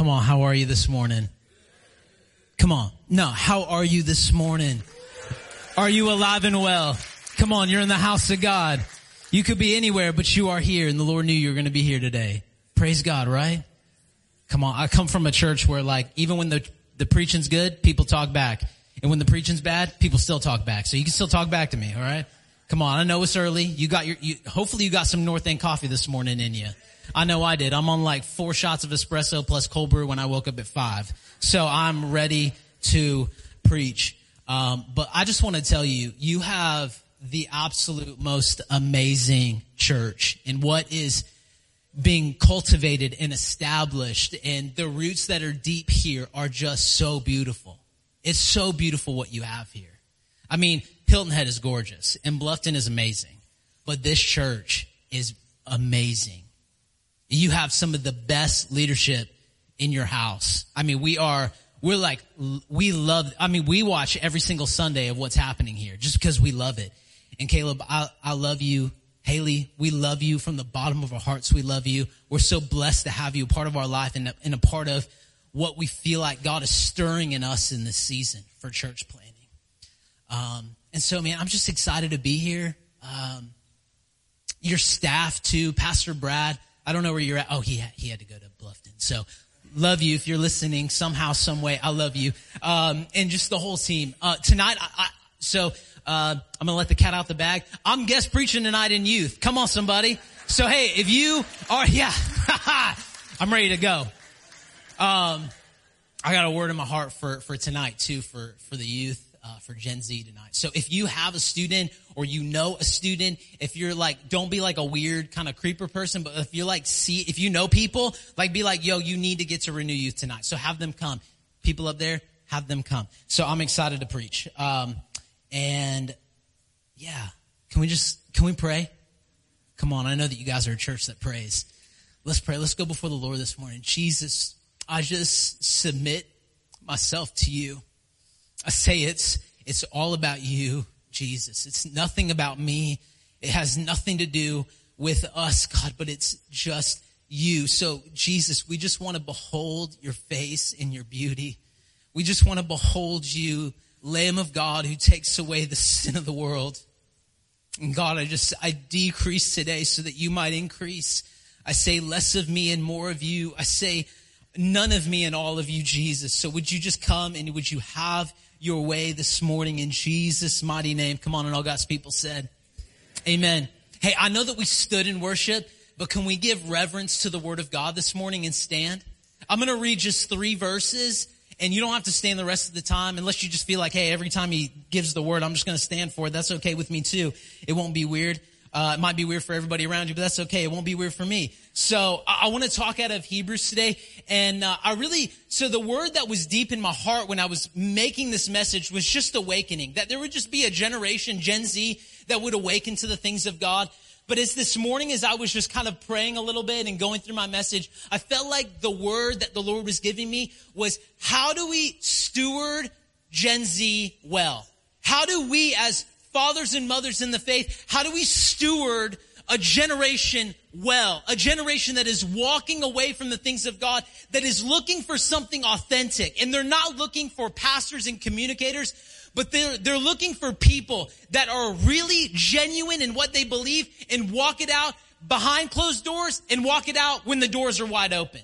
Come on, how are you this morning? Come on. No, how are you this morning? Are you alive and well? Come on, you're in the house of God. You could be anywhere, but you are here, and the Lord knew you were going to be here today. Praise God, right? Come on, I come from a church where, like, even when the preaching's good, people talk back. And when the preaching's bad, people still talk back. So you can still talk back to me, all right? Come on, I know it's early. You got hopefully you got some North End coffee this morning in you. I know I did. I'm on like 4 shots of espresso plus cold brew when I woke up at 5. So I'm ready to preach. But I just want to tell you, you have the absolute most amazing church, and what is being cultivated and established, and the roots that are deep here are just so beautiful. It's so beautiful what you have here. I mean, Hilton Head is gorgeous and Bluffton is amazing, but this church is amazing. You have some of the best leadership in your house. I mean, we watch every single Sunday of what's happening here just because we love it. And Caleb, I love you. Haley, we love you from the bottom of our hearts. We love you. We're so blessed to have you a part of our life and a part of what we feel like God is stirring in us in this season for church planning. And so, man, I'm just excited to be here. Your staff too, Pastor Brad. I don't know where you're at. Oh, he had to go to Bluffton. So love you. If you're listening somehow, some way, I love you. And just the whole team. Tonight, I'm going to let the cat out the bag. I'm guest preaching tonight in youth. Come on, somebody. So, hey, if you are, yeah, I'm ready to go. I got a word in my heart for tonight too, for the youth, for Gen Z tonight. So if you have a student or you know a student, if you're like, don't be like a weird kind of creeper person, but if you're like, if you know people, like be like, yo, you need to get to Renew Youth tonight. So have them come. People up there, have them come. So I'm excited to preach. And yeah, can we pray? Come on. I know that you guys are a church that prays. Let's pray. Let's go before the Lord this morning. Jesus, I just submit myself to you. I say it's all about you, Jesus. It's nothing about me. It has nothing to do with us, God, but it's just you. So Jesus, we just want to behold your face and your beauty. We just want to behold you, Lamb of God, who takes away the sin of the world. And God, I decrease today so that you might increase. I say less of me and more of you. I say none of me and all of you, Jesus. So would you just come and would you have your way this morning in Jesus' mighty name? Come on, and all God's people said, amen. Hey, I know that we stood in worship, but can we give reverence to the word of God this morning and stand? I'm going to read just 3 verses. And you don't have to stand the rest of the time unless you just feel like, hey, every time he gives the word, I'm just going to stand for it. That's okay with me too. It won't be weird. It might be weird for everybody around you, but that's okay. It won't be weird for me. So I want to talk out of Hebrews today. And the word that was deep in my heart when I was making this message was just awakening. That there would just be a generation, Gen Z, that would awaken to the things of God. But as this morning, as I was just kind of praying a little bit and going through my message, I felt like the word that the Lord was giving me was, how do we steward Gen Z well? How do we, as fathers and mothers in the faith, how do we steward a generation well? A generation that is walking away from the things of God, that is looking for something authentic. And they're not looking for pastors and communicators, but they're looking for people that are really genuine in what they believe and walk it out behind closed doors and walk it out when the doors are wide open.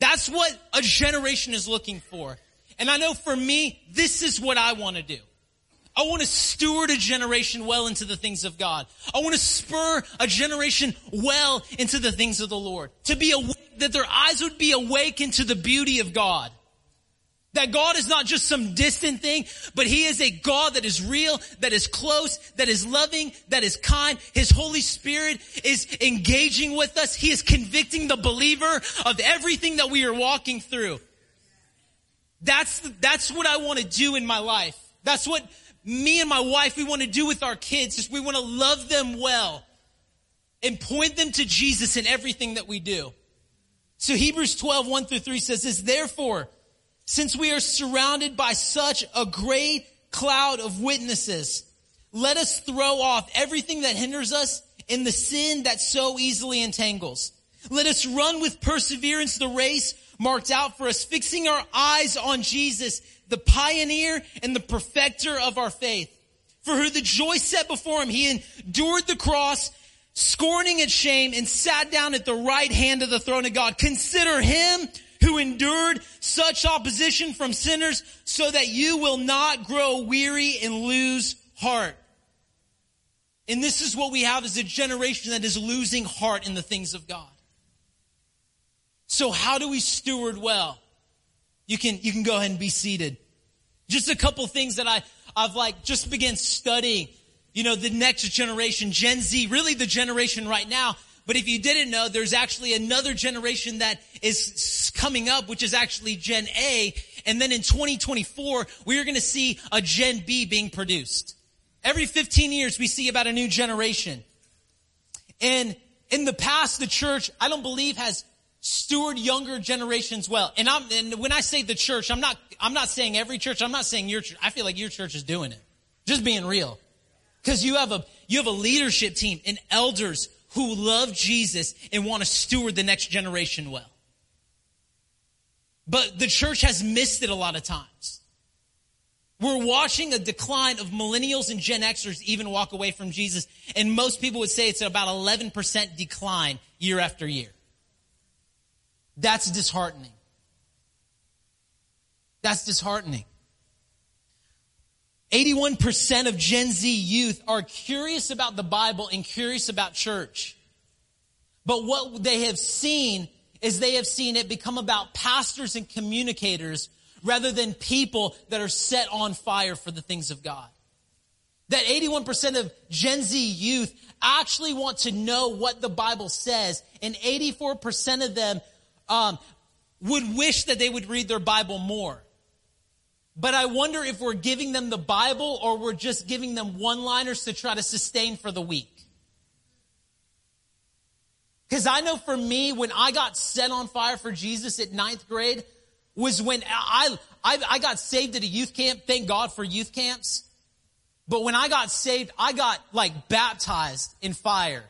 That's what a generation is looking for. And I know for me, this is what I want to do. I want to steward a generation well into the things of God. I want to spur a generation well into the things of the Lord. To be awake, that their eyes would be awakened to the beauty of God. That God is not just some distant thing, but he is a God that is real, that is close, that is loving, that is kind. His Holy Spirit is engaging with us. He is convicting the believer of everything that we are walking through. That's what I want to do in my life. That's what me and my wife, we want to do with our kids, is we want to love them well and point them to Jesus in everything that we do. So Hebrews 12:1-3 says this, therefore, since we are surrounded by such a great cloud of witnesses, let us throw off everything that hinders us and the sin that so easily entangles. Let us run with perseverance the race marked out for us, fixing our eyes on Jesus, the pioneer and the perfecter of our faith. For who the joy set before him, he endured the cross, scorning its shame, and sat down at the right hand of the throne of God. Consider him who endured such opposition from sinners, so that you will not grow weary and lose heart. And this is what we have as a generation that is losing heart in the things of God. So how do we steward well? You can go ahead and be seated. Just a couple things that I've like just began studying, the next generation, Gen Z, really the generation right now. But if you didn't know, there's actually another generation that is coming up, which is actually Gen A. And then in 2024, we are going to see a Gen B being produced. Every 15 years, we see about a new generation. And in the past, the church, I don't believe, has steward younger generations well. And when I say the church, I'm not saying every church. I'm not saying your church. I feel like your church is doing it. Just being real. Because you have a leadership team and elders who love Jesus and want to steward the next generation well. But the church has missed it a lot of times. We're watching a decline of millennials and Gen Xers even walk away from Jesus. And most people would say it's about 11% decline year after year. That's disheartening. That's disheartening. 81% of Gen Z youth are curious about the Bible and curious about church. But what they have seen is they have seen it become about pastors and communicators rather than people that are set on fire for the things of God. That 81% of Gen Z youth actually want to know what the Bible says, and 84% of them would wish that they would read their Bible more. But I wonder if we're giving them the Bible or we're just giving them one-liners to try to sustain for the week. Because I know for me, when I got set on fire for Jesus at 9th grade was when I got saved at a youth camp. Thank God for youth camps. But when I got saved, I got like baptized in fire.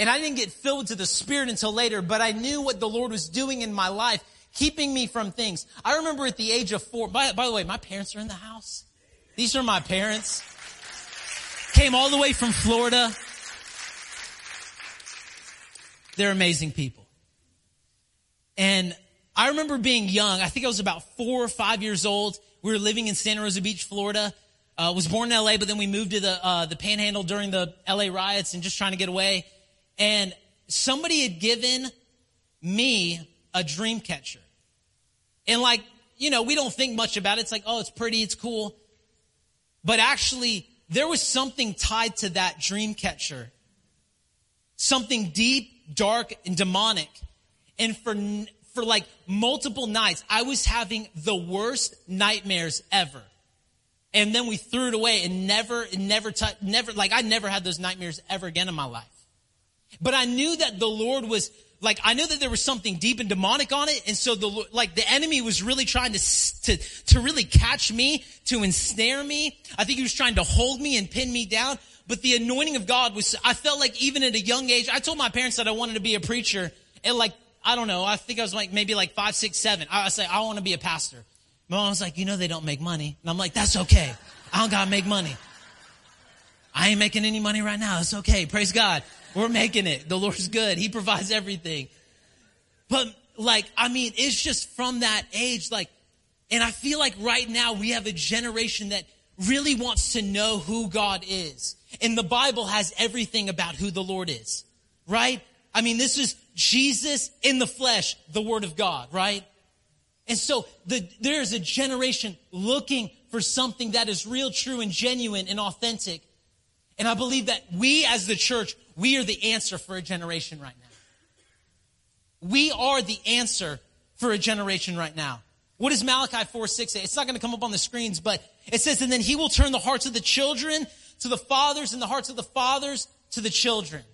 And I didn't get filled to the Spirit until later, but I knew what the Lord was doing in my life, keeping me from things. I remember at the age of 4, by the way, my parents are in the house. These are my parents. Came all the way from Florida. They're amazing people. And I remember being young. I think I was about 4 or 5 years old. We were living in Santa Rosa Beach, Florida. Was born in LA, but then we moved to the Panhandle during the LA riots and just trying to get away. And somebody had given me a dream catcher. And we don't think much about it. It's like, oh, it's pretty, it's cool. But actually, there was something tied to that dream catcher. Something deep, dark, and demonic. And for like multiple nights, I was having the worst nightmares ever. And then we threw it away and I never had those nightmares ever again in my life. But I knew that the Lord was, I knew that there was something deep and demonic on it. And so the enemy was really trying to really catch me, to ensnare me. I think he was trying to hold me and pin me down. But the anointing of God was, I felt like even at a young age, I told my parents that I wanted to be a preacher. And I don't know, I think I was maybe 5, 6, 7. I say, I want to be a pastor. My mom was like, they don't make money. And I'm like, that's okay. I don't got to make money. I ain't making any money right now. It's okay. Praise God. We're making it. The Lord's good. He provides everything. But it's just from that age, and I feel like right now we have a generation that really wants to know who God is. And the Bible has everything about who the Lord is, right? I mean, this is Jesus in the flesh, the Word of God, right? And so there's a generation looking for something that is real, true, and genuine and authentic. And I believe that we as the church, we are the answer for a generation right now. We are the answer for a generation right now. What does Malachi 4:6 say? It's not going to come up on the screens, but it says, and then he will turn the hearts of the children to the fathers and the hearts of the fathers to the children.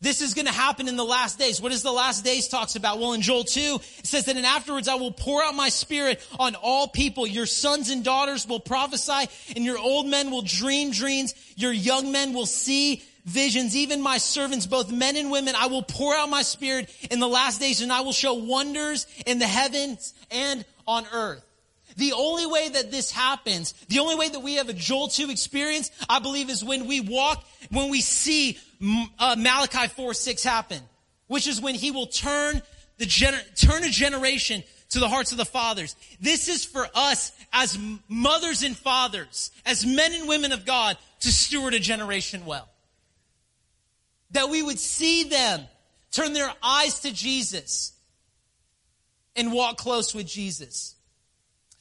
This is going to happen in the last days. What is the last days talks about? Well, in Joel 2, it says that, and afterwards I will pour out my Spirit on all people. Your sons and daughters will prophesy, and your old men will dream dreams. Your young men will see visions, even my servants, both men and women. I will pour out my spirit in the last days, and I will show wonders in the heavens and on earth. The only way that this happens, the only way that we have a Joel 2 experience, I believe, is when we walk, when we see Malachi 4:6 happen, which is when he will turn a generation to the hearts of the fathers. This is for us as mothers and fathers, as men and women of God, to steward a generation well. That we would see them turn their eyes to Jesus and walk close with Jesus.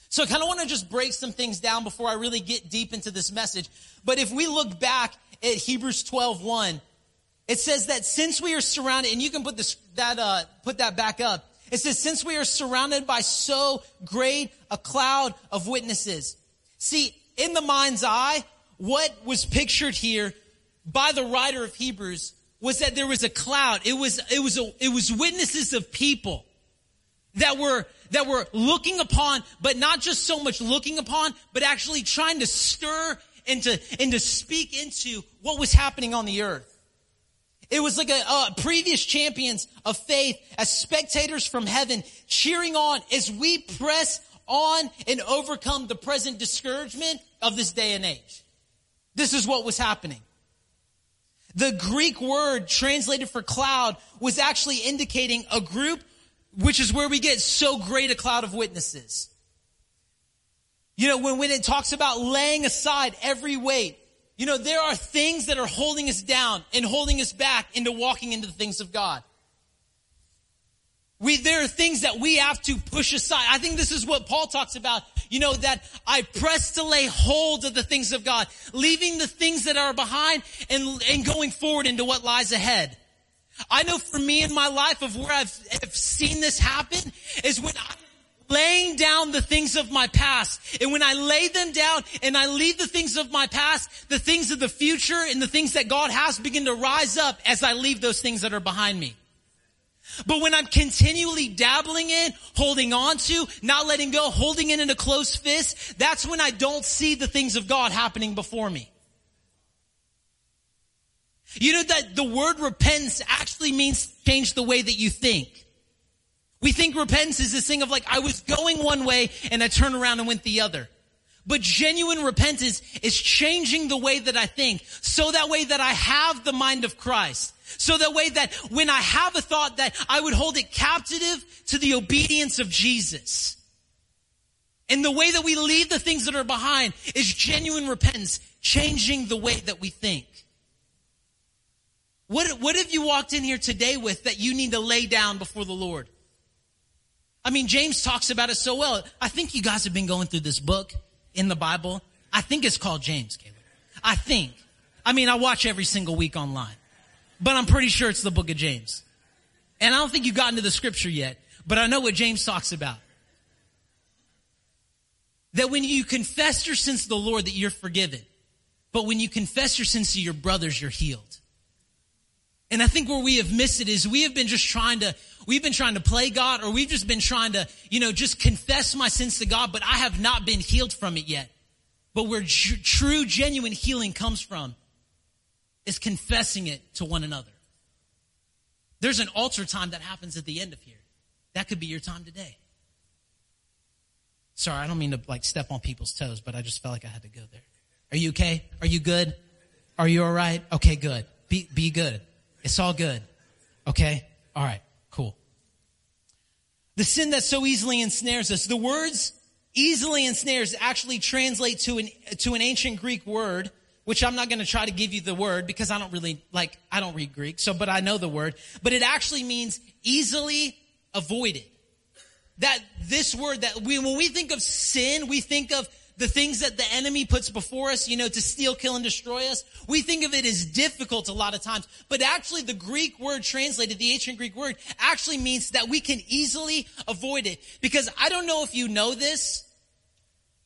So I kind of want to just break some things down before I really get deep into this message. But if we look back at Hebrews 12:1, it says that since we are surrounded, and you can put that back up. It says, since we are surrounded by so great a cloud of witnesses. See, in the mind's eye, what was pictured here by the writer of Hebrews was that there was a cloud. It was witnesses of people that were looking upon, but not just so much looking upon, but actually trying to stir and to speak into what was happening on the earth. It was like previous champions of faith as spectators from heaven cheering on as we press on and overcome the present discouragement of this day and age. This is what was happening. The Greek word translated for cloud was actually indicating a group, which is where we get so great a cloud of witnesses. You know, when it talks about laying aside every weight, you know, there are things that are holding us down and holding us back into walking into the things of God. There are things that we have to push aside. I think this is what Paul talks about, you know, that I press to lay hold of the things of God, leaving the things that are behind and going forward into what lies ahead. I know for me in my life of where I've seen this happen is when I'm laying down the things of my past. And when I lay them down and I leave the things of my past, the things of the future and the things that God has begin to rise up as I leave those things that are behind me. But when I'm continually dabbling in, holding on to, not letting go, holding it in a closed fist, that's when I don't see the things of God happening before me. You know that the word repentance actually means change the way that you think. We think repentance is this thing of like, I was going one way and I turned around and went the other. But genuine repentance is changing the way that I think. So that way that I have the mind of Christ. So that way that when I have a thought that I would hold it captive to the obedience of Jesus. And the way that we leave the things that are behind is genuine repentance, changing the way that we think. What have you walked in here today with that you need to lay down before the Lord? I mean, James talks about it so well. I think you guys have been going through this book in the Bible. I think it's called James, Caleb. I think. I mean, I watch every single week online. But I'm pretty sure it's the book of James. And I don't think you got into the scripture yet. But I know what James talks about. That when you confess your sins to the Lord, that you're forgiven. But when you confess your sins to your brothers, you're healed. And I think where we have missed it is we've been trying to play God, or we've just been trying to, you know, just confess my sins to God, but I have not been healed from it yet. But where true, genuine healing comes from is confessing it to one another. There's an altar time that happens at the end of here. That could be your time today. Sorry, I don't mean to like step on people's toes, but I just felt like I had to go there. Are you okay? Are you good? Are you all right? Okay, good. Be good. It's all good. Okay? All right. Cool. The sin that so easily ensnares us. The words easily ensnares actually translate to an ancient Greek word, which I'm not going to try to give you the word because I don't read Greek. So, but I know the word, but it actually means easily avoided. That this word that when we think of sin, we think of the things that the enemy puts before us, you know, to steal, kill, and destroy us. We think of it as difficult a lot of times. But actually the Greek word translated, the ancient Greek word, actually means that we can easily avoid it. Because I don't know if you know this,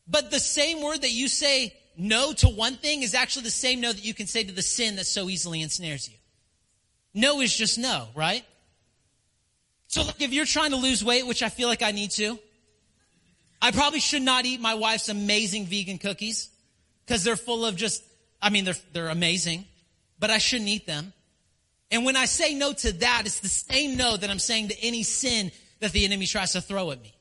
but the same word that you say no to one thing is actually the same no that you can say to the sin that so easily ensnares you. No is just no, right? So look, if you're trying to lose weight, which I feel like I need to, I probably should not eat my wife's amazing vegan cookies because they're full of just, I mean, they're amazing. but I shouldn't eat them. And when I say no to that, it's the same no that I'm saying to any sin that the enemy tries to throw at me.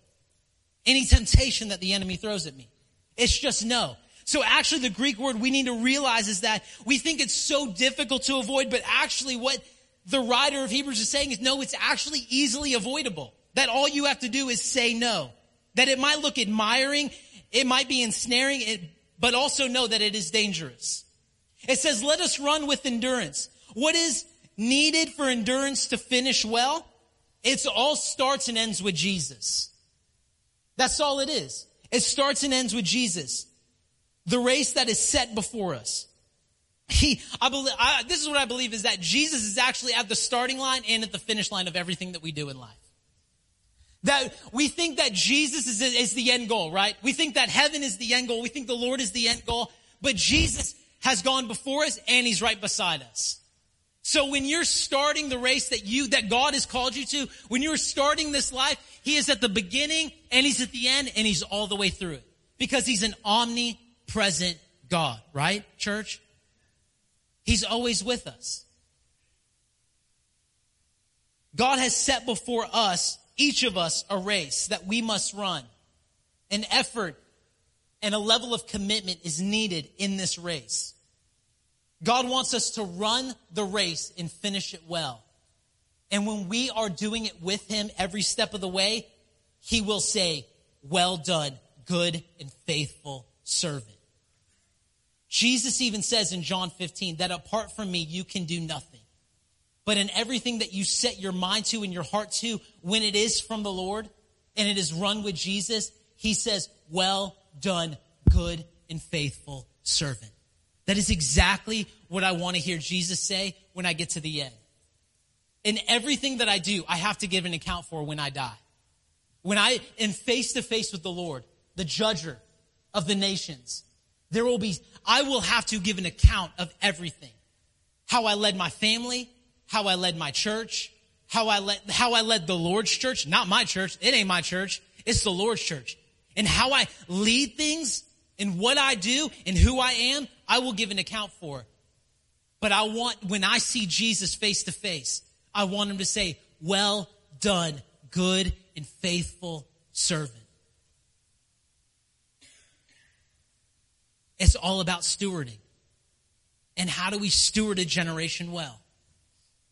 Any temptation that the enemy throws at me. It's just no. So actually the Greek word we need to realize is that we think it's so difficult to avoid, but actually what the writer of Hebrews is saying is no, it's actually easily avoidable. That all you have to do is say no. That it might look admiring, it might be ensnaring, but also know that it is dangerous. It says, let us run with endurance. What is needed for endurance to finish well? It all starts and ends with Jesus. That's all it is. It starts and ends with Jesus. The race that is set before us. This is what I believe is that Jesus is actually at the starting line and at the finish line of everything that we do in life. That we think that Jesus is the end goal, right? We think that heaven is the end goal. We think the Lord is the end goal. But Jesus has gone before us and he's right beside us. So when you're starting the race that God has called you to, when you're starting this life, he is at the beginning and he's at the end and he's all the way through it. Because he's an omnipresent God, right, church? He's always with us. God has set before us, each of us, a race that we must run. An effort and a level of commitment is needed in this race. God wants us to run the race and finish it well. And when we are doing it with him every step of the way, he will say, well done, good and faithful servant. Jesus even says in John 15 that apart from me, you can do nothing. But in everything that you set your mind to and your heart to, when it is from the Lord and it is run with Jesus, he says, well done, good and faithful servant. That is exactly what I want to hear Jesus say when I get to the end. In everything that I do, I have to give an account for when I die. When I am face to face with the Lord, the judger of the nations, I will have to give an account of everything. How I led my family, how I led my church, how I led the Lord's church, not my church. It ain't my church. It's the Lord's church. And how I lead things and what I do and who I am, I will give an account for. But when I see Jesus face to face, I want him to say, well done, good and faithful servant. It's all about stewarding. And how do we steward a generation well?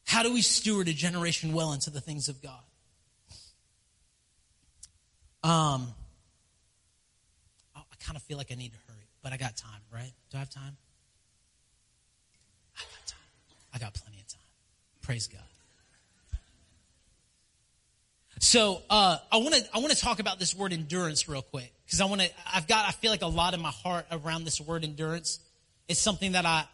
How do we steward a generation well into the things of God? I kind of feel like I need to hurry, but I got time, right? Do I have time? I got time. I got plenty of time. Praise God. So I want to talk about this word endurance real quick because I feel like a lot in my heart around this word endurance. It's something that I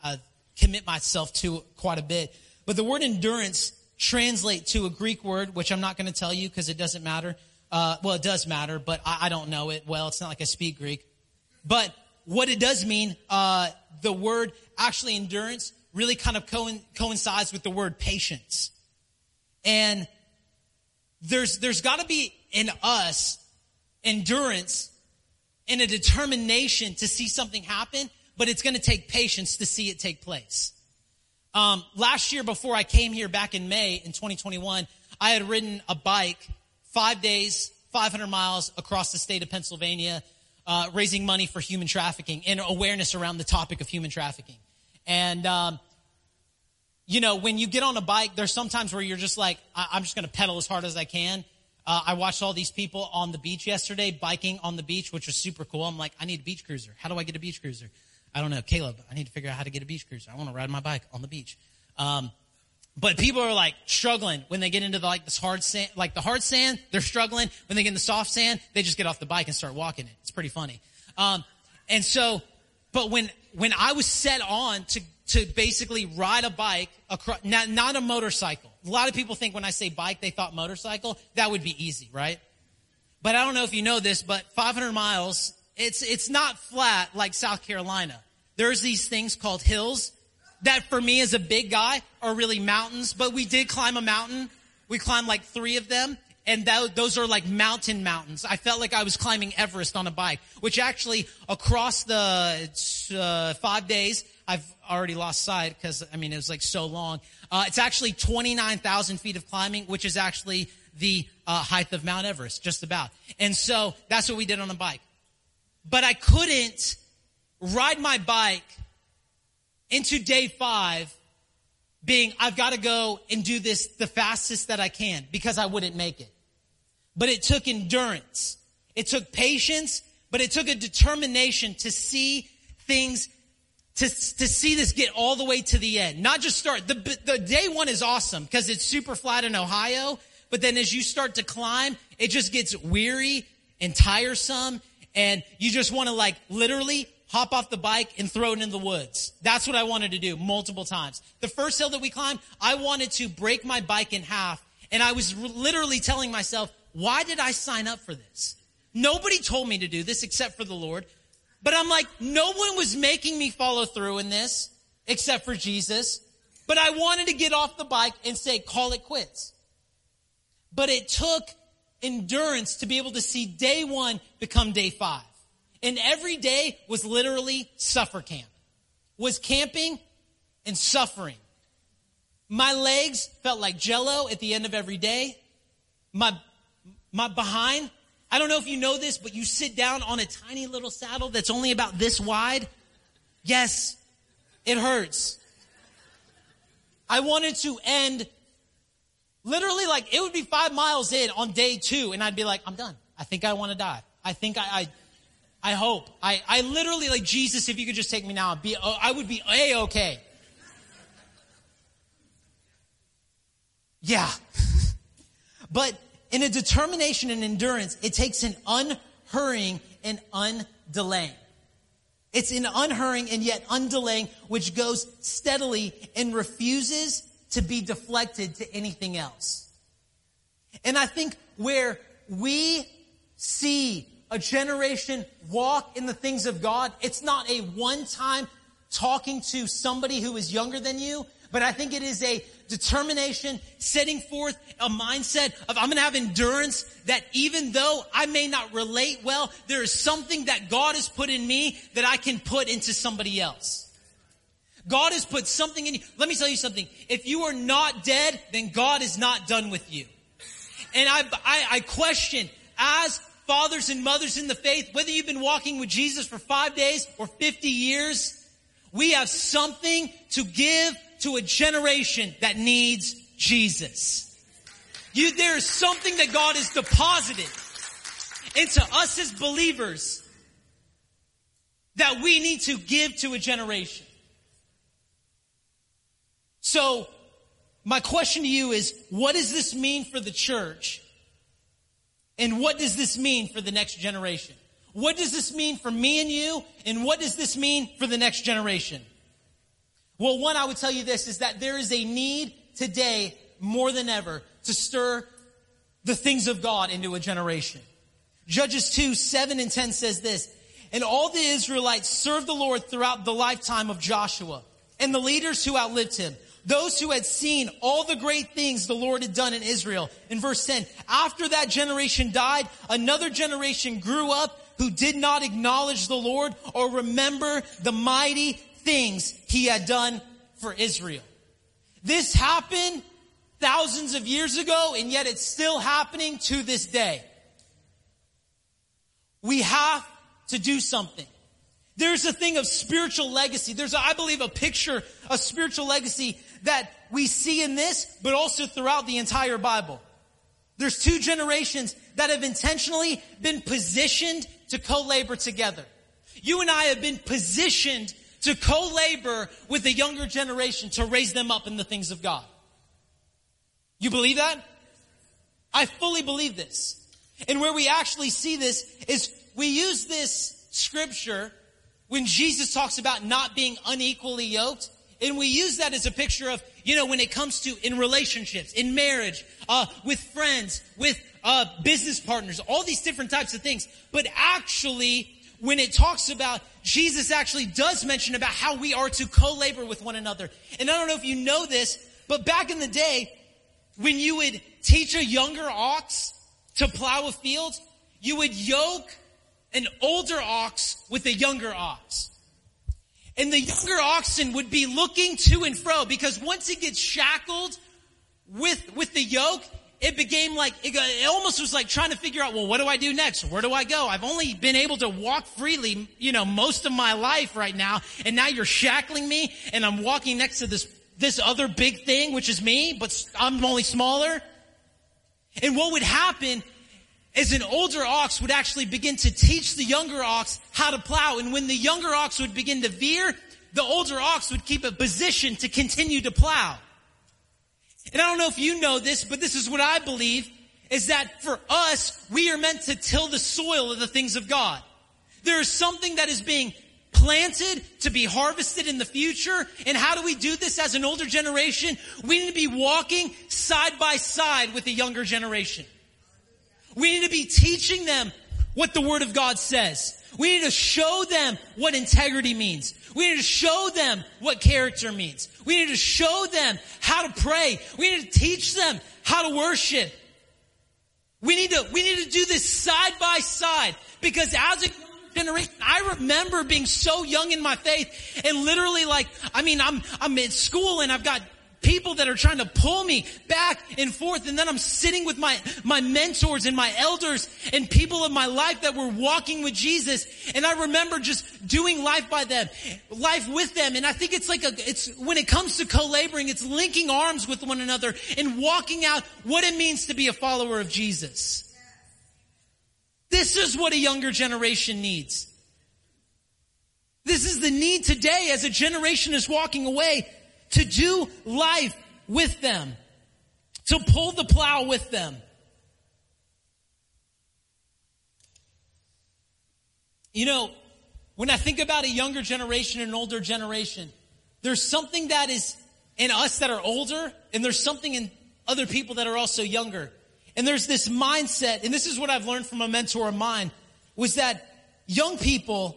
commit myself to quite a bit. But the word endurance translates to a Greek word, which I'm not going to tell you because it doesn't matter. Well, it does matter, but I don't know it well. It's not like I speak Greek. But what it does mean, the word actually endurance really kind of coincides with the word patience. And there's got to be in us endurance and a determination to see something happen, but it's going to take patience to see it take place. Last year before I came here back in May in 2021, I had ridden a bike 5 days, 500 miles across the state of Pennsylvania, raising money for human trafficking and awareness around the topic of human trafficking. And, when you get on a bike, there's sometimes where you're just like, I'm just going to pedal as hard as I can. I watched all these people on the beach yesterday, biking on the beach, which was super cool. I'm like, I need a beach cruiser. How do I get a beach cruiser? I don't know, Caleb, I need to figure out how to get a beach cruiser. I want to ride my bike on the beach. But people are like struggling when they get into this hard sand, like the hard sand, they're struggling. When they get in the soft sand, they just get off the bike and start walking it. It's pretty funny. But when I was set on to basically ride a bike across, not a motorcycle. A lot of people think when I say bike, they thought motorcycle. That would be easy, right? But I don't know if you know this, but 500 miles, It's not flat like South Carolina. There's these things called hills that for me as a big guy are really mountains, but we did climb a mountain. We climbed like 3 of them, and those are like mountains. I felt like I was climbing Everest on a bike, which actually across the 5 days, I've already lost sight because, I mean, it was like so long. It's actually 29,000 feet of climbing, which is actually the height of Mount Everest, just about. And so that's what we did on a bike. But I couldn't ride my bike into day 5 being, I've got to go and do this the fastest that I can, because I wouldn't make it. But it took endurance. It took patience, but it took a determination to see things, to see this get all the way to the end. Not just start. The day 1 is awesome because it's super flat in Ohio, but then as you start to climb, it just gets weary and tiresome, and you just want to like literally hop off the bike and throw it in the woods. That's what I wanted to do multiple times. The first hill that we climbed, I wanted to break my bike in half, and I was literally telling myself, why did I sign up for this? Nobody told me to do this except for the Lord. But I'm like, no one was making me follow through in this except for Jesus. But I wanted to get off the bike and say, call it quits. But it took endurance to be able to see day 1 become day 5. And every day was literally suffer camp. Was camping and suffering. My legs felt like jello at the end of every day. My behind, I don't know if you know this, but you sit down on a tiny little saddle that's only about this wide. Yes, it hurts. I wanted to end literally like it would be 5 miles in on day 2, and I'd be like, I'm done. I think I want to die. I think I hope. I literally like, Jesus, if you could just take me now, I would be A-okay. Yeah. But in a determination and endurance, it takes an unhurrying and undelaying. It's an unhurrying and yet undelaying, which goes steadily and refuses to be deflected to anything else. And I think where we see a generation walk in the things of God, it's not a one-time talking to somebody who is younger than you, but I think it is a determination, setting forth a mindset of I'm going to have endurance that even though I may not relate well, there is something that God has put in me that I can put into somebody else. God has put something in you. Let me tell you something. If you are not dead, then God is not done with you. And I question, as fathers and mothers in the faith, whether you've been walking with Jesus for 5 days or 50 years, we have something to give to a generation that needs Jesus. There is something that God has deposited into us as believers that we need to give to a generation. So, my question to you is, what does this mean for the church? And what does this mean for the next generation? What does this mean for me and you? And what does this mean for the next generation? Well, one, I would tell you this, is that there is a need today more than ever to stir the things of God into a generation. Judges 2:7-10 says this, and all the Israelites served the Lord throughout the lifetime of Joshua and the leaders who outlived him, those who had seen all the great things the Lord had done in Israel. In verse 10, after that generation died, another generation grew up who did not acknowledge the Lord or remember the mighty things he had done for Israel. This happened thousands of years ago, and yet it's still happening to this day. We have to do something. There's a thing of spiritual legacy. There's, I believe, a picture of spiritual legacy that we see in this, but also throughout the entire Bible. There's 2 generations that have intentionally been positioned to co-labor together. You and I have been positioned to co-labor with the younger generation to raise them up in the things of God. You believe that? I fully believe this. And where we actually see this is we use this scripture when Jesus talks about not being unequally yoked. And we use that as a picture of, you know, when it comes to in relationships, in marriage, with friends, with business partners, all these different types of things. But actually, when it talks about, Jesus actually does mention about how we are to co-labor with one another. And I don't know if you know this, but back in the day, when you would teach a younger ox to plow a field, you would yoke an older ox with a younger ox. And the younger oxen would be looking to and fro, because once it gets shackled with the yoke, it became like, it almost was like trying to figure out, well, what do I do next? Where do I go? I've only been able to walk freely, most of my life right now. And now you're shackling me, and I'm walking next to this other big thing, which is me, but I'm only smaller. And what would happen is an older ox would actually begin to teach the younger ox how to plow. And when the younger ox would begin to veer, the older ox would keep a position to continue to plow. And I don't know if you know this, but this is what I believe, is that for us, we are meant to till the soil of the things of God. There is something that is being planted to be harvested in the future. And how do we do this as an older generation? We need to be walking side by side with the younger generation. We need to be teaching them what the Word of God says. We need to show them what integrity means. We need to show them what character means. We need to show them how to pray. We need to teach them how to worship. We need to do this side by side, because as a generation, I remember being so young in my faith, and literally I'm at school and I've got people that are trying to pull me back and forth. And then I'm sitting with my mentors and my elders and people of my life that were walking with Jesus. And I remember just doing life with them. And I think it's when it comes to co-laboring, it's linking arms with one another and walking out what it means to be a follower of Jesus. This is what a younger generation needs. This is the need today as a generation is walking away, to do life with them, to pull the plow with them. When I think about a younger generation and an older generation, there's something that is in us that are older, and there's something in other people that are also younger. And there's this mindset, and this is what I've learned from a mentor of mine, was that young people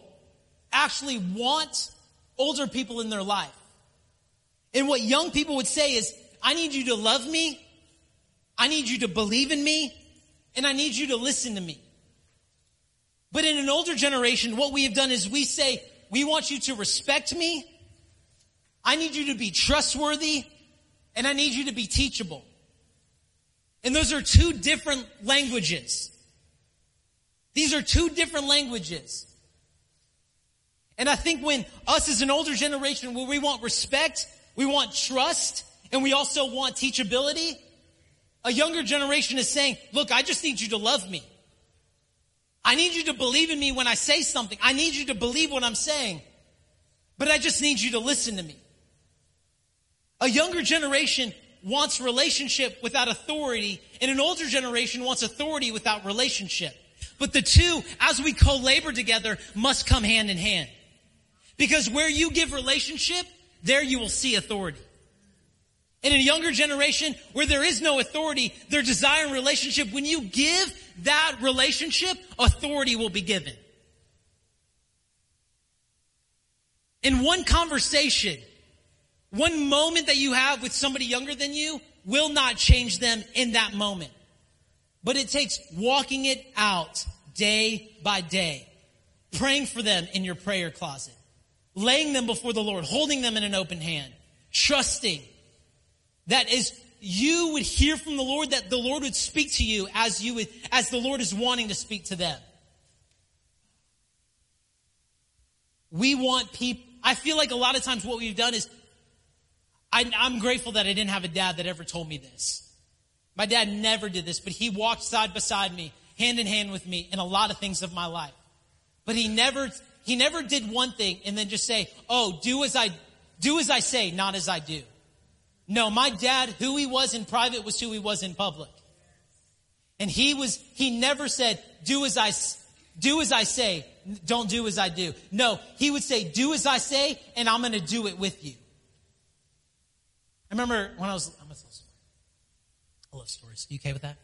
actually want older people in their life. And what young people would say is, I need you to love me, I need you to believe in me, and I need you to listen to me. But in an older generation, what we have done is we say, we want you to respect me, I need you to be trustworthy, and I need you to be teachable. And those are two different languages. These are two different languages. And I think when us as an older generation, where we want respect, we want trust, and we also want teachability. A younger generation is saying, look, I just need you to love me. I need you to believe in me when I say something. I need you to believe what I'm saying. But I just need you to listen to me. A younger generation wants relationship without authority, and an older generation wants authority without relationship. But the two, as we co-labor together, must come hand in hand. Because where you give relationship, there you will see authority. And in a younger generation where there is no authority, their desire and relationship, when you give that relationship, authority will be given. In one conversation, one moment that you have with somebody younger than you will not change them in that moment. But it takes walking it out day by day, praying for them in your prayer closet, laying them before the Lord, holding them in an open hand, trusting that as you would hear from the Lord, that the Lord would speak to you as the Lord is wanting to speak to them. We want people. I feel like a lot of times what we've done is, I'm grateful that I didn't have a dad that ever told me this. My dad never did this, but he walked side beside me, hand in hand with me in a lot of things of my life. But he never did one thing and then just say, oh, do as I say, not as I do. No, my dad, who he was in private was who he was in public. And he never said, do as I say, don't do as I do. No, he would say, do as I say, and I'm going to do it with you. I remember when I'm a story. I love stories. You okay with that?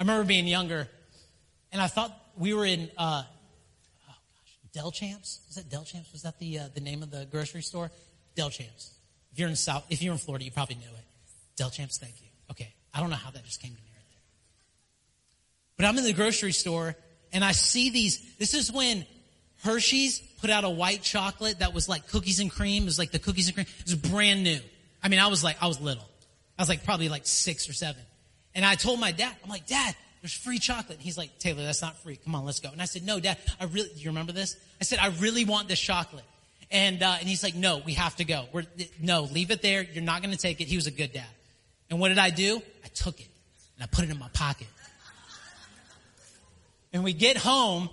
I remember being younger, and I thought we were in, Delchamps? Is that Delchamps? Was that the name of the grocery store? Delchamps. If you're in Florida, you probably knew it. Delchamps, thank you. Okay. I don't know how that just came to me right there. But I'm in the grocery store and I see these. This is when Hershey's put out a white chocolate that was like cookies and cream. It was like the cookies and cream. It was brand new. I mean, I was little. I was like probably like 6 or 7. And I told my dad, I'm like, Dad, there's free chocolate. And he's like, Taylor, that's not free. Come on, let's go. And I said, no, Dad, do you remember this? I said, I really want this chocolate. And he's like, no, we have to go. No, leave it there. You're not going to take it. He was a good dad. And what did I do? I took it and I put it in my pocket. And we get home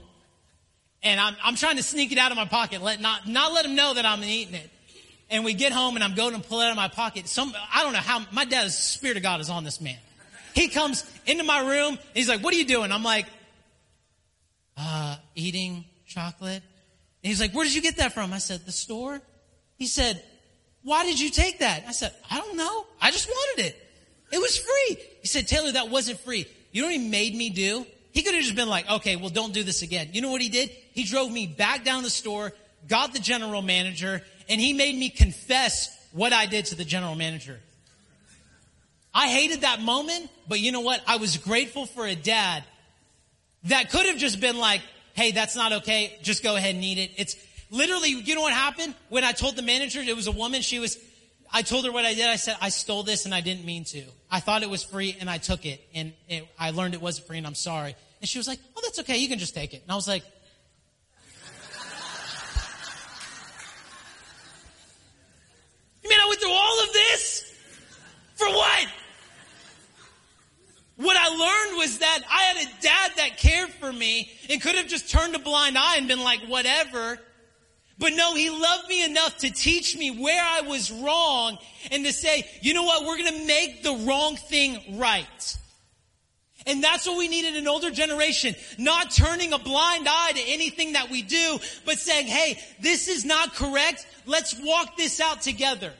and I'm trying to sneak it out of my pocket. Not let him know that I'm eating it. And we get home and I'm going to pull it out of my pocket. I don't know how my dad's Spirit of God is on this man. He comes into my room and he's like, what are you doing? I'm like, eating chocolate. And he's like, where did you get that from? I said, the store. He said, why did you take that? I said, I don't know. I just wanted it. It was free. He said, Taylor, that wasn't free. You know what he made me do? He could have just been like, okay, well, don't do this again. You know what he did? He drove me back down to the store, got the general manager, and he made me confess what I did to the general manager. I hated that moment, but you know what? I was grateful for a dad that could have just been like, hey, that's not okay. Just go ahead and eat it. It's literally, you know what happened? When I told the manager, it was a woman. I told her what I did. I said, I stole this and I didn't mean to. I thought it was free and I took it. And I learned it wasn't free and I'm sorry. And she was like, oh, that's okay. You can just take it. And I was like, you mean I went through all of this? For what? What I learned was that I had a dad that cared for me and could have just turned a blind eye and been like, whatever. But no, he loved me enough to teach me where I was wrong and to say, you know what? We're going to make the wrong thing right. And that's what we need in an older generation. Not turning a blind eye to anything that we do, but saying, hey, this is not correct. Let's walk this out together.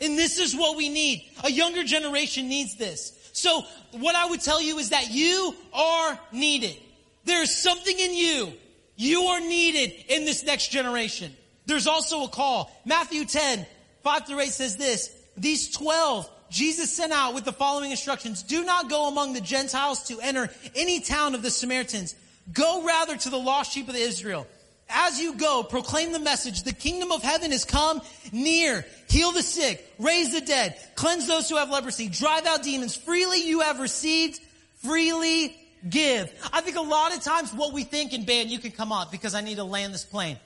And this is what we need. A younger generation needs this. So what I would tell you is that you are needed. There's something in you. You are needed in this next generation. There's also a call. Matthew 10:5-8 says this. These 12 Jesus sent out with the following instructions. Do not go among the Gentiles to enter any town of the Samaritans. Go rather to the lost sheep of Israel. As you go, proclaim the message. The kingdom of heaven is come near. Heal the sick, raise the dead, cleanse those who have leprosy, drive out demons. Freely you have received, freely give. I think a lot of times what we think, and Ben, you can come up because I need to land this plane.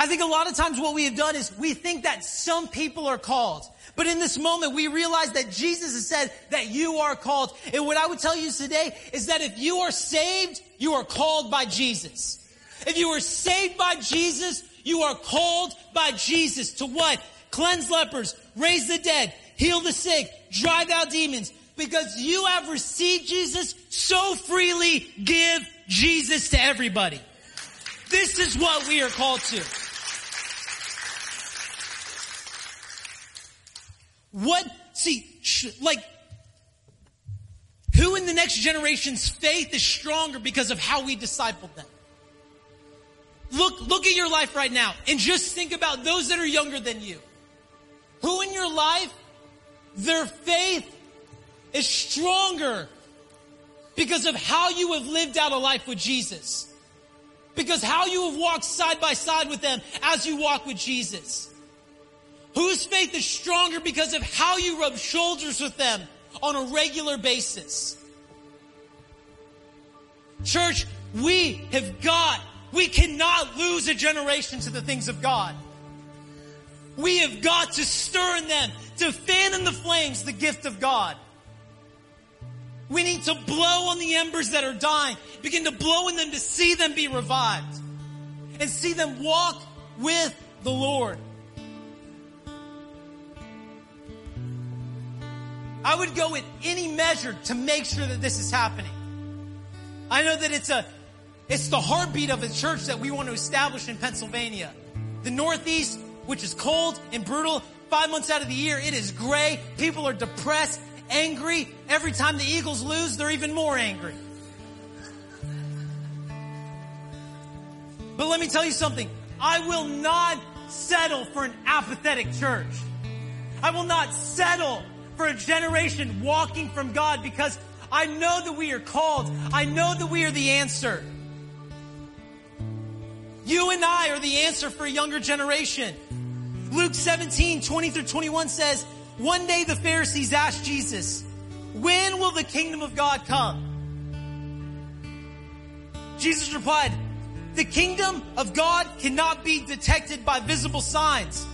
I think a lot of times what we have done is we think that some people are called. But in this moment, we realize that Jesus has said that you are called. And what I would tell you today is that if you are saved, you are called by Jesus. If you are saved by Jesus, you are called by Jesus to what? Cleanse lepers, raise the dead, heal the sick, drive out demons. Because you have received Jesus, so freely give Jesus to everybody. This is what we are called to. Who in the next generation's faith is stronger because of how we discipled them? Look at your life right now and just think about those that are younger than you. Who in your life, their faith is stronger because of how you have lived out a life with Jesus? Because how you have walked side by side with them as you walk with Jesus. Whose faith is stronger because of how you rub shoulders with them on a regular basis? Church, we cannot lose a generation to the things of God. We have got to stir in them, to fan in the flames the gift of God. We need to blow on the embers that are dying. Begin to blow in them to see them be revived. And see them walk with the Lord. I would go with any measure to make sure that this is happening. I know that it's the heartbeat of a church that we want to establish in Pennsylvania. The Northeast, which is cold and brutal, 5 months out of the year, it is gray. People are depressed. Angry. Every time the Eagles lose, they're even more angry. But let me tell you something. I will not settle for an apathetic church. I will not settle for a generation walking from God because I know that we are called. I know that we are the answer. You and I are the answer for a younger generation. Luke 17, 20 through 21 says, one day the Pharisees asked Jesus, when will the kingdom of God come? Jesus replied, the kingdom of God cannot be detected by visible signs.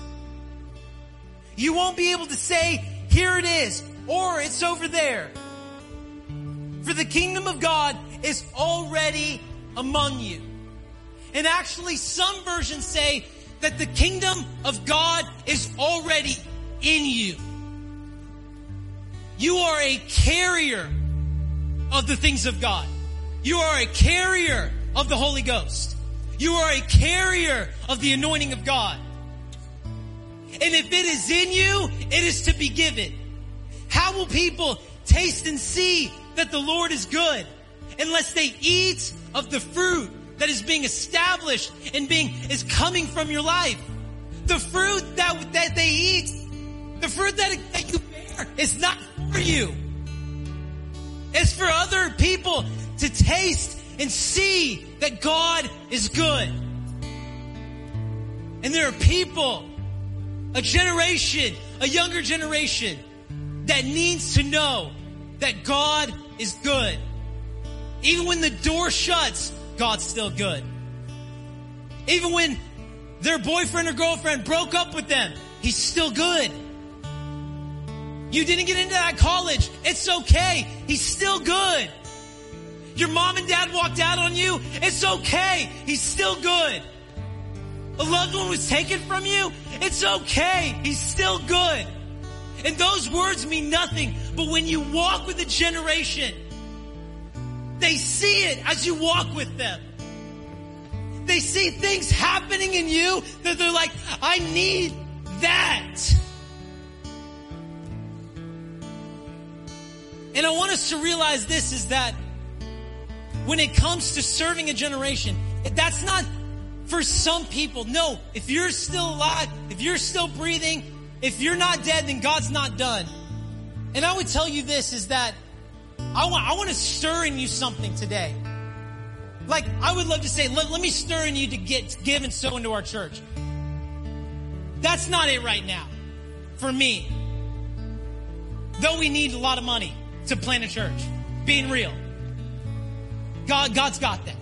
You won't be able to say, here it is, or it's over there. For the kingdom of God is already among you. And actually, some versions say that the kingdom of God is already in you. You are a carrier of the things of God. You are a carrier of the Holy Ghost. You are a carrier of the anointing of God. And if it is in you, it is to be given. How will people taste and see that the Lord is good unless they eat of the fruit that is being established and is coming from your life? The fruit that they eat, the fruit that you bear is not for you. It's for other people to taste and see that God is good. And there are people, a generation, a younger generation, that needs to know that God is good. Even when the door shuts, God's still good. Even when their boyfriend or girlfriend broke up with them, He's still good. You didn't get into that college, it's okay, He's still good. Your mom and dad walked out on you, it's okay, He's still good. A loved one was taken from you, it's okay, He's still good. And those words mean nothing, but when you walk with a generation, they see it as you walk with them. They see things happening in you that they're like, I need that. And I want us to realize this, is that when it comes to serving a generation, that's not for some people. No, if you're still alive, if you're still breathing, if you're not dead, then God's not done. And I would tell you this, is that I want to stir in you something today. Like, I would love to say, let me stir in you to give and sow into our church. That's not it right now for me. Though we need a lot of money to plant a church, being real. God's got that.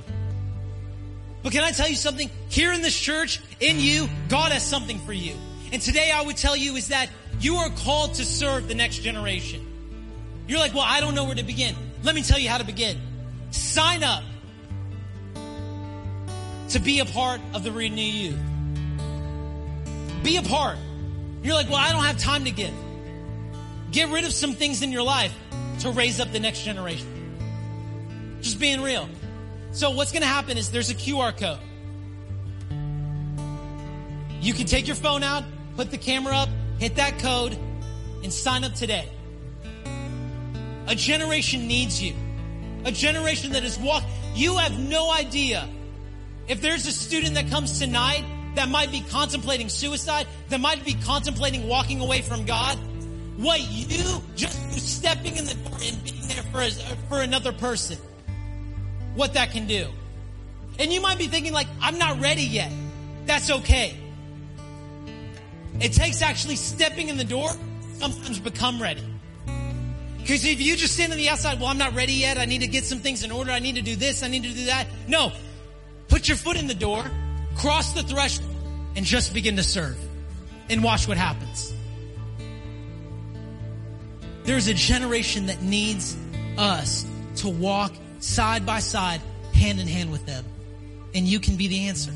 But can I tell you something? Here in this church, in you, God has something for you. And today I would tell you is that you are called to serve the next generation. You're like, well, I don't know where to begin. Let me tell you how to begin. Sign up to be a part of the Renew Youth. Be a part. You're like, well, I don't have time to give. Get rid of some things in your life to raise up the next generation. Just being real. So what's going to happen is there's a QR code. You can take your phone out, put the camera up, hit that code, and sign up today. A generation needs you. A generation that has walked. You have no idea. If there's a student that comes tonight that might be contemplating suicide, that might be contemplating walking away from God, what you just stepping in the door and being there for another person, what that can do. And you might be thinking like, I'm not ready yet. That's okay. It takes actually stepping in the door sometimes become ready. Because if you just stand on the outside, well, I'm not ready yet. I need to get some things in order. I need to do this. I need to do that. No, put your foot in the door, cross the threshold, and just begin to serve and watch what happens. There's a generation that needs us to walk side by side, hand in hand with them. And you can be the answer.